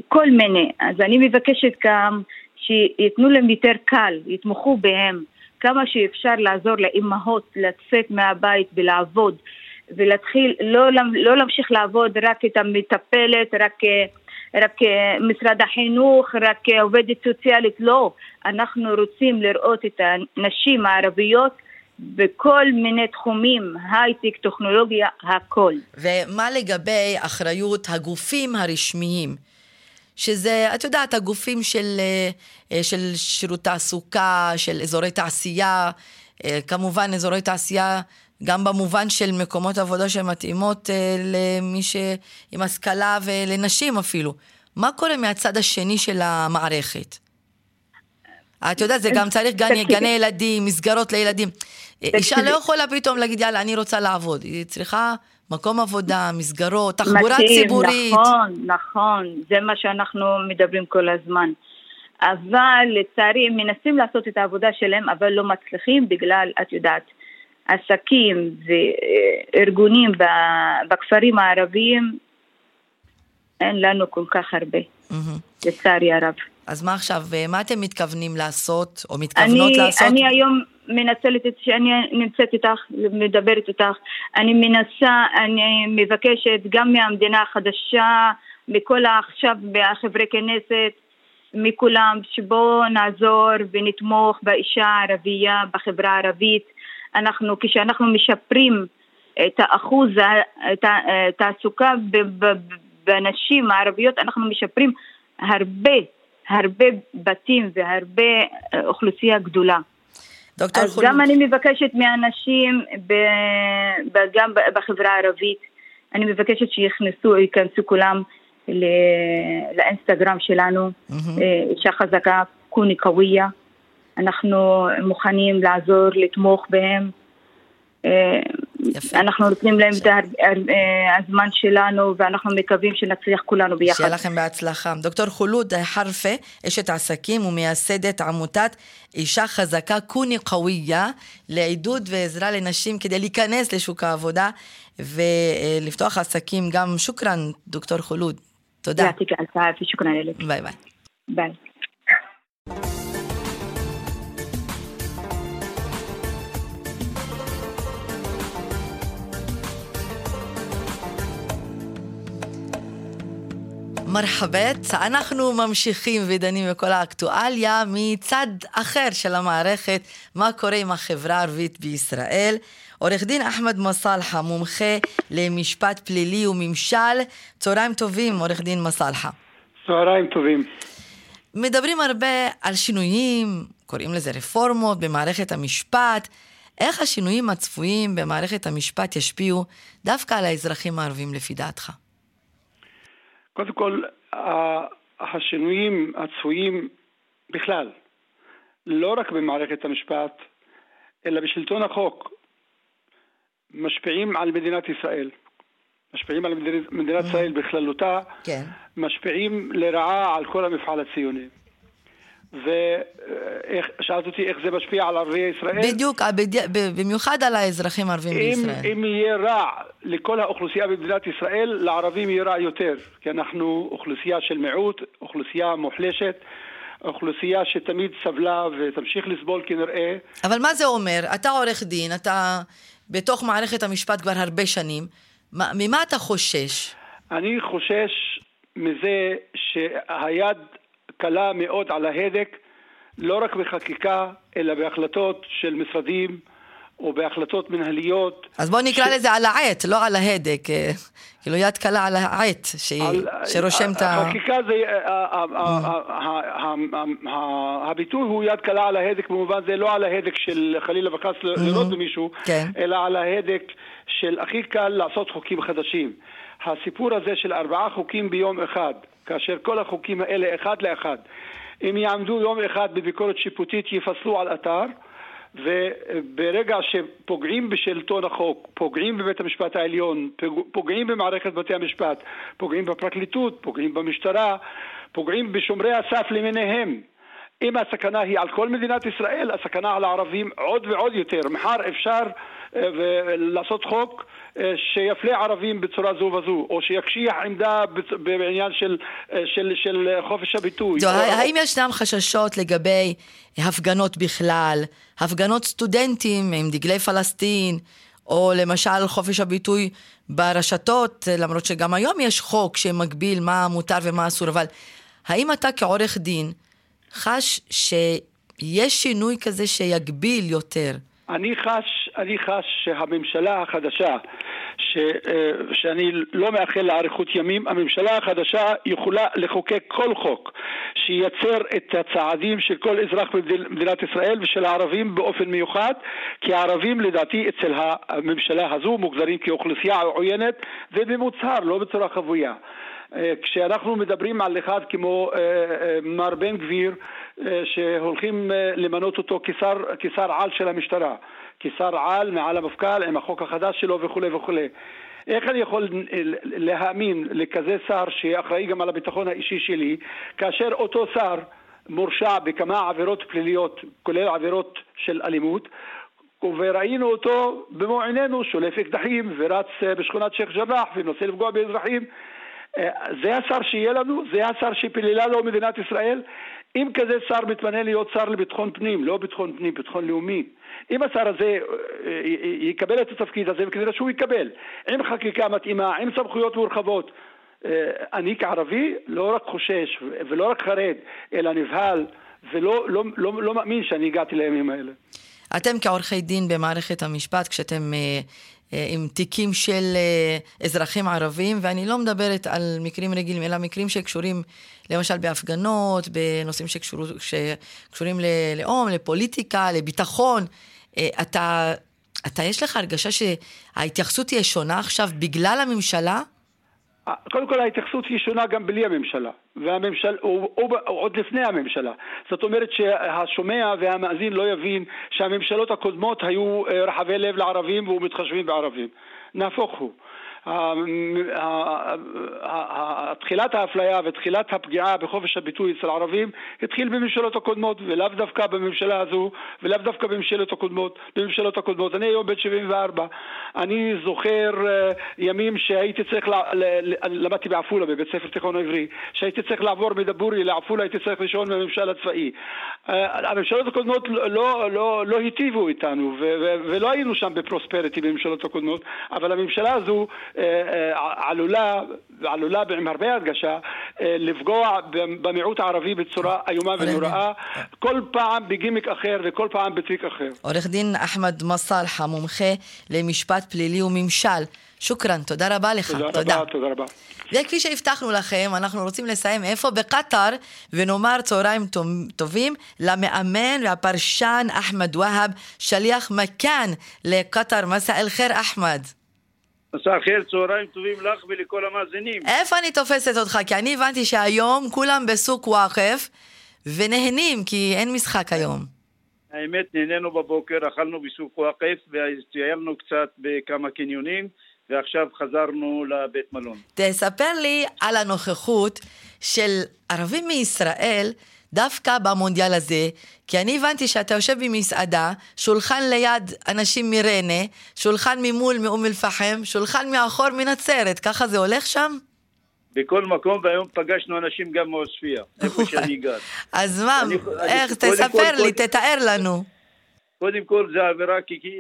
כל מיני. אז אני מבקשת גם... שיתנו להם יותר קל, יתמכו בהם, כמה שאפשר לעזור לאמהות לצאת מהבית ולעבוד, ולהתחיל, לא, לא להמשיך לעבוד רק את המטפלת, רק, רק משרד החינוך, רק עובדת סוציאלית, לא. אנחנו רוצים לראות את הנשים הערביות בכל מיני תחומים, הייטק, טכנולוגיה, הכל. ומה לגבי אחריות הגופים הרשמיים? שזה, את יודעת, הגופים של, של שירות תעסוקה, של אזורי תעשייה, כמובן אזורי תעשייה, גם במובן של מקומות עבודה שמתאימות למי שעם השכלה ולנשים אפילו. מה קורה מהצד השני של המערכת? את יודעת, זה גם צריך גני ילדים, מסגרות לילדים. אישה לא יכולה פתאום להגיד, יאללה, אני רוצה לעבוד. היא צריכה... מקום עבודה, מסגרות, תחבורה ציבורית. נכון, נכון. זה מה שאנחנו מדברים כל הזמן. אבל לצערי, הם מנסים לעשות את העבודה שלהם, אבל לא מצליחים בגלל, את יודעת, עסקים וארגונים בכפרים הערביים, אין לנו כל כך הרבה. Mm-hmm. לצערי הרב. אז מה עכשיו, מה אתם מתכוונים לעשות, או מתכוונות אני, לעשות? אני היום... מנצלת את שאני נמצאת איתך, מדברת איתך, אני מנסה, אני מבקשת גם מהמדינה החדשה, מכל עכשיו בחברי כנסת, מכולם, שבו נעזור ונתמוך באישה הערבייה, בחברה הערבית. אנחנו, כשאנחנו משפרים את האחוז, את התעסוקה בנשים הערביות, אנחנו משפרים הרבה, הרבה בתים והרבה אוכלוסייה גדולה. אז גם אני מבקשת מאנשים גם בחברה הערבית, אני מבקשת שיכנסו, יכנסו כולם לאינסטגרם שלנו, אישה חזקה, קוני קוויה, אנחנו מוכנים לעזור, לתמוך בהם, אנחנו נותנים להם את הזמן שלנו, ואנחנו מקווים שנצליח כולנו ביחד. שיהיה לכם בהצלחה. דוקטור חולוד חרפה, אשת עסקים ומייסדת עמותת אישה חזקה קוני קוויה, לעידוד ועזרה לנשים כדי להיכנס לשוק העבודה ולפתוח עסקים. גם שוקרן דוקטור חולוד, תודה. ביי ביי. ביי. מרחאבית, אנחנו ממשיכים ודנים בכל האקטואליה מצד אחר של המערכת, מה קורה עם החברה הערבית בישראל. עורך דין אחמד מסלחה, מומחה למשפט פלילי וממשל, צהריים טובים עורך דין מסלחה. צהריים טובים. מדברים הרבה על שינויים, קוראים לזה רפורמות במערכת המשפט, איך השינויים הצפויים במערכת המשפט ישפיעו דווקא על האזרחים הערבים לפי דעתך? קודם כל, השינויים הצפויים בכלל, לא רק במערכת המשפט, אלא בשלטון החוק, משפיעים על מדינת ישראל. משפיעים על מדינת ישראל בכללותה, משפיעים לרעה על כל המפעל הציוני. ושאלת אותי איך זה משפיע על ערבי ישראל? בדיוק, במיוחד על האזרחים הערבים בישראל. אם יהיה רע לכל האוכלוסייה במדינת ישראל, לערבים יהיה רע יותר, כי אנחנו אוכלוסייה של מיעוט, אוכלוסייה מוחלשת, אוכלוסייה שתמיד סבלה ותמשיך לסבול כנראה. אבל מה זה אומר? אתה עורך דין, אתה בתוך מערכת המשפט כבר הרבה שנים, ממה אתה חושש? אני חושש מזה שהיד קלה מאוד על ההדק, לא רק בחקיקה, אלא בהחלטות של משרדים, או בהחלטות מנהליות. אז בואו נקרא ש... לזה על העט, לא על ההדק, כאילו יד קלה על העט, ש... על... שרושמת... החקיקה זה, הביטוי הוא יד קלה על ההדק, במובן זה לא על ההדק של חלילה וחס לראות במישהו, אלא על ההדק של הכי קל לעשות חוקים חדשים. הסיפור הזה של ארבעה חוקים ביום אחד, כאשר כל החוקים האלה אחד לאחד, אם יעמדו יום אחד בביקורת שיפוטית יפסלו על אתר, וברגע שפוגעים בשלטון החוק, פוגעים בבית המשפט העליון, פוגעים במערכת בתי המשפט, פוגעים בפרקליטות, פוגעים במשטרה, פוגעים בשומרי הסף למיניהם. אם הסכנה היא על כל מדינת ישראל, הסכנה על הערבים עוד ועוד יותר. מחר אפשר לעשות חוק שיפלה ערבים בצורה זו וזו, או שיקשיח עמדה בעניין של, של, של חופש הביטוי. זו, או... האם ישנם חששות לגבי הפגנות בכלל, הפגנות סטודנטים עם דגלי פלסטין, או למשל חופש הביטוי ברשתות, למרות שגם היום יש חוק שמגביל מה מותר ומה אסור, אבל האם אתה כעורך דין חש שיש שינוי כזה שיגביל יותר? אני חש, אני חש שהממשלה החדשה, ש, שאני לא מאחל לאריכות ימים, הממשלה החדשה יכולה לחוקק כל חוק שייצר את הצעדים של כל אזרח במדינת ישראל ושל הערבים באופן מיוחד, כי הערבים לדעתי אצל הממשלה הזו מוגדרים כאוכלוסייה עוינת ובמוצהר, לא בצורה חבויה. כשאנחנו מדברים על אחד כמו מר בן גביר, שהולכים למנות אותו כשר, כשר על של המשטרה, כשר על מעל המפכ"ל עם החוק החדש שלו וכולי וכולי. איך אני יכול להאמין לכזה שר שאחראי גם על הביטחון האישי שלי, כאשר אותו שר מורשע בכמה עבירות פליליות, כולל עבירות של אלימות, וראינו אותו במו עינינו שולף אקדחים ורץ בשכונת שייח' ג'ראח ומנסה לפגוע באזרחים. זה השר שיהיה לנו? זה השר שפלילה לו מדינת ישראל? אם כזה שר מתמנה להיות שר לביטחון פנים, לא ביטחון פנים, ביטחון לאומי, אם השר הזה יקבל את התפקיד הזה, וכנראה שהוא יקבל, עם חקיקה מתאימה, עם סמכויות מורחבות, אני כערבי לא רק חושש ולא רק חרד, אלא נבהל, ולא לא, לא, לא מאמין שאני הגעתי לימים האלה. אתם כעורכי דין במערכת המשפט, כשאתם עם תיקים של אזרחים ערבים, ואני לא מדברת על מקרים רגילים, אלא מקרים שקשורים למשל בהפגנות, בנושאים שקשור, שקשורים ללאום, לפוליטיקה, לביטחון, אתה, אתה יש לך הרגשה שההתייחסות היא שונה עכשיו בגלל הממשלה? קודם כל ההתייחסות היא שונה גם בלי הממשלה, והממשלה, או, או, או עוד לפני הממשלה. זאת אומרת שהשומע והמאזין לא יבין שהממשלות הקודמות היו רחבי לב לערבים ומתחשבים בערבים. נהפוך הוא. תחילת האפליה ותחילת הפגיעה בחופש הביטוי אצל הערבים התחיל בממשלות הקודמות, ולאו דווקא בממשלה הזו, ולאו דווקא בממשלות הקודמות, בממשלות הקודמות. אני היום בן שבעים וארבע, אני זוכר ימים שהייתי צריך, למדתי בעפולה בבית ספר תיכון עברי, שהייתי צריך לעבור מדבורי לעפולה, הייתי צריך ראשון מהממשל הצבאי. הממשלות הקודמות לא לא לא היטיבו איתנו ולא היינו שם בפרוספריטי בממשלות הקודמות, אבל הממשלה הזו עלולה, עלולה עם הרבה הדגשה, לפגוע במיעוט הערבי בצורה איומה ונוראה, כל פעם בגימיק אחר וכל פעם בטריק אחר. עורך דין אחמד מסלחה, מומחה למשפט פלילי וממשל. שוקרן, תודה רבה לך. תודה, תודה. רבה, תודה רבה. וכפי שהבטחנו לכם, אנחנו רוצים לסיים איפה? בקטר, ונאמר צהריים טובים למאמן והפרשן אחמד והב, שליח מכאן לקטר. מסע אל חיר, אחמד. מסע אל חיר, צהריים טובים לך ולכל המאזינים. איפה אני תופסת אותך? כי אני הבנתי שהיום כולם בסוק וואחף, ונהנים, כי אין משחק היום. האמת, נהנינו בבוקר, אכלנו בסוק וואחף, והסתיילנו קצת בכמה קניונים, ועכשיו חזרנו לבית מלון. תספר לי על הנוכחות של ערבים מישראל דווקא במונדיאל הזה, כי אני הבנתי שאתה יושב במסעדה, שולחן ליד אנשים מרנה, שולחן ממול מאום אל-פחם, שולחן מאחור מנצרת, ככה זה הולך שם? בכל מקום, והיום פגשנו אנשים גם מאוספיה, איפה שאני גר. אז מה, איך, תספר לי, תתאר לנו. קודם כל זה עבירה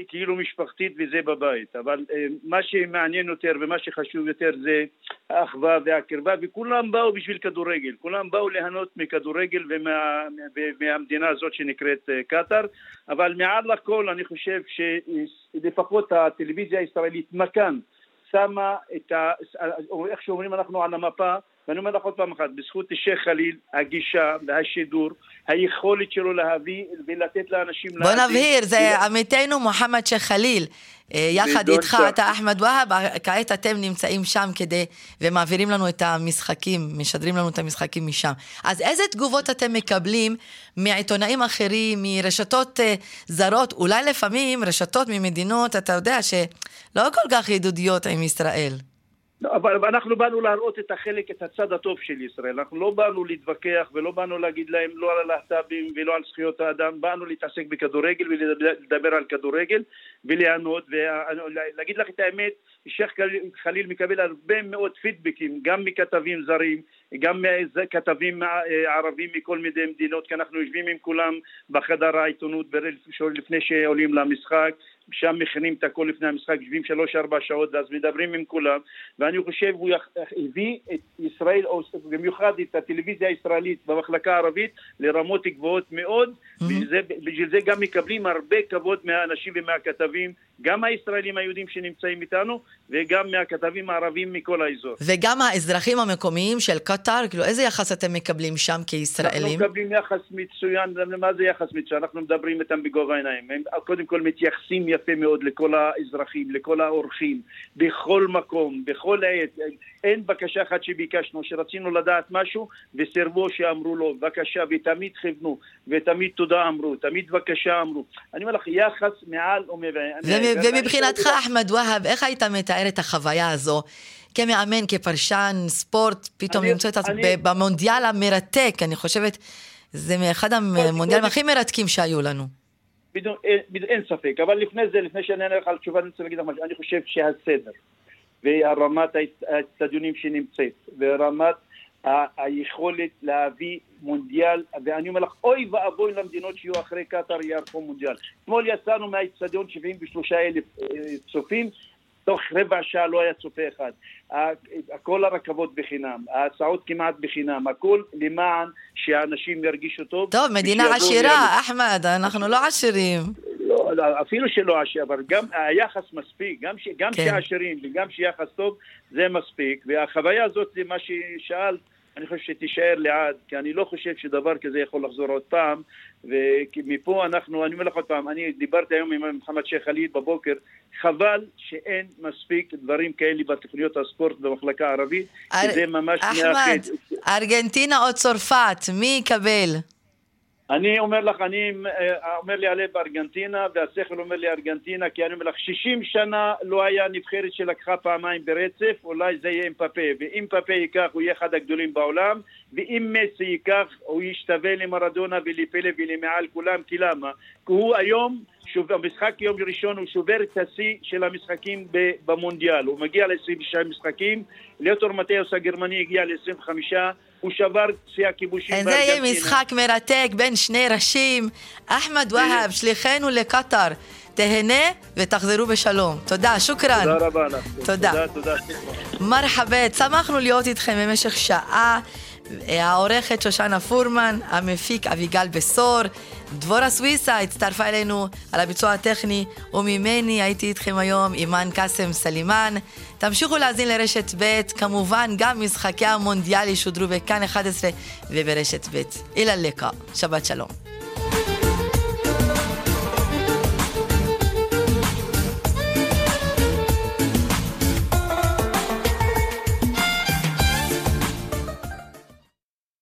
כאילו משפחתית וזה בבית, אבל מה שמעניין יותר ומה שחשוב יותר זה האחווה והקרבה, וכולם באו בשביל כדורגל, כולם באו ליהנות מכדורגל ומהמדינה הזאת שנקראת קטר, אבל מעל לכל אני חושב שלפחות הטלוויזיה הישראלית מכאן, שמה את ה... איך שאומרים אנחנו על המפה, ואני אומר לך עוד פעם אחת, בזכות השייך חליל, הגישה והשידור, היכולת שלו להביא ולתת לאנשים... בוא נבהיר, זה עמיתנו מוחמד שחליל, יחד איתך, אתה אחמד והב, כעת אתם נמצאים שם כדי, ומעבירים לנו את המשחקים, משדרים לנו את המשחקים משם. אז איזה תגובות אתם מקבלים מעיתונאים אחרים, מרשתות זרות, אולי לפעמים רשתות ממדינות, אתה יודע שלא כל כך ידודיות עם ישראל. אבל אנחנו באנו להראות את החלק, את הצד הטוב של ישראל. אנחנו לא באנו להתווכח ולא באנו להגיד להם לא על הלהט"בים ולא על זכויות האדם. באנו להתעסק בכדורגל ולדבר על כדורגל ולענות ולהגיד לך את האמת. שייך חליל מקבל הרבה מאוד פידבקים, גם מכתבים זרים, גם מכתבים ערבים מכל מיני מדינות, כי אנחנו יושבים עם כולם בחדר העיתונות לפני שעולים למשחק, שם מכינים את הכל לפני המשחק, יושבים שלוש-ארבע שעות, ואז מדברים עם כולם, ואני חושב הוא הביא את ישראל, או במיוחד את הטלוויזיה הישראלית במחלקה הערבית, לרמות גבוהות מאוד, ובגלל זה גם מקבלים הרבה כבוד מהאנשים ומהכתבים, גם הישראלים היהודים שנמצאים איתנו, וגם מהכתבים הערבים מכל האזור. וגם האזרחים המקומיים של קטר, כאילו איזה יחס אתם מקבלים שם כישראלים? אנחנו מקבלים יחס מצוין, מה זה יחס מצוין? אנחנו מדברים איתם בגובה העיניים, הם קודם כל מתייחסים יפה מאוד לכל האזרחים, לכל האורחים, בכל מקום, בכל עת, אין בקשה אחת שביקשנו, שרצינו לדעת משהו, וסירבו שאמרו לו, בקשה, ותמיד כיוונו, ותמיד תודה אמרו, תמיד בקשה אמרו. אני אומר לך, יחס מעל ומעל. ומבחינתך, אחמד והב, איך היית מתאר את החוויה הזו? כמאמן, כפרשן, ספורט, פתאום למצוא את זה במונדיאל המרתק, אני חושבת, זה מאחד המונדיאלים הכי מרתקים שהיו לנו. אין ספק, אבל לפני זה, לפני שאני אענה לך על תשובה, אני רוצה להגיד לך משהו, אני חושב שהסדר, והרמת האצטדיונים שנמצאת, והרמת היכולת להביא מונדיאל, ואני אומר לך, אוי ואבוי למדינות שיהיו אחרי קטר יערכו מונדיאל. אתמול יצאנו מהאצטדיון שבעים ושלושה אלף צופים, תוך רבע שעה לא היה צופה אחד. הכל הרכבות בחינם, ההצעות כמעט בחינם, הכל למען שהאנשים ירגישו טוב. טוב, מדינה עשירה, אחמד, אנחנו לא עשירים. אפילו שלא עשיר, אבל גם היחס מספיק, גם שעשירים וגם שיחס טוב, זה מספיק. והחוויה הזאת, מה ששאלת, אני חושב שתישאר לעד, כי אני לא חושב שדבר כזה יכול לחזור עוד פעם, ומפה אנחנו, אני אומר לך עוד פעם, אני דיברתי היום עם מוחמד שחליל בבוקר, חבל שאין מספיק דברים כאלה בתוכניות הספורט במחלקה הערבית, אר... זה ממש אחמד, ארגנטינה או צרפת, מי יקבל? אני אומר לך, אני אומר לי עליה בארגנטינה, והשכל אומר לי ארגנטינה, כי אני אומר לך, שישים שנה לא היה נבחרת שלקחה פעמיים ברצף, אולי זה יהיה אמבפה, ואם אמבפה ייקח, הוא יהיה אחד הגדולים בעולם, ואם מסי ייקח, הוא ישתווה למרדונה ולפלא ולמעל כולם, כי למה? כי הוא היום... שוב, המשחק יום ראשון הוא שובר את השיא של המשחקים במונדיאל, הוא מגיע ל-עשרים ושש משחקים, ליאוטור מטאוס הגרמני הגיע ל-עשרים וחמש, הוא שבר שיא הכיבושים. זה יהיה משחק מרתק בין שני ראשים. אחמד והב, שליחנו לקטר, תהנה ותחזרו בשלום. תודה, שוקרן. תודה רבה לך. תודה. תודה, תודה. מרחאבית, שמחנו להיות איתכם במשך שעה. העורכת שושנה פורמן, המפיק אביגל בסור, דבורה סוויסה הצטרפה אלינו על הביצוע הטכני, וממני הייתי איתכם היום אימן קאסם סלימן. תמשיכו להזין לרשת בית, כמובן גם משחקי המונדיאל ישודרו בכאן אחת עשרה וברשת בית. אילה לקה, שבת שלום.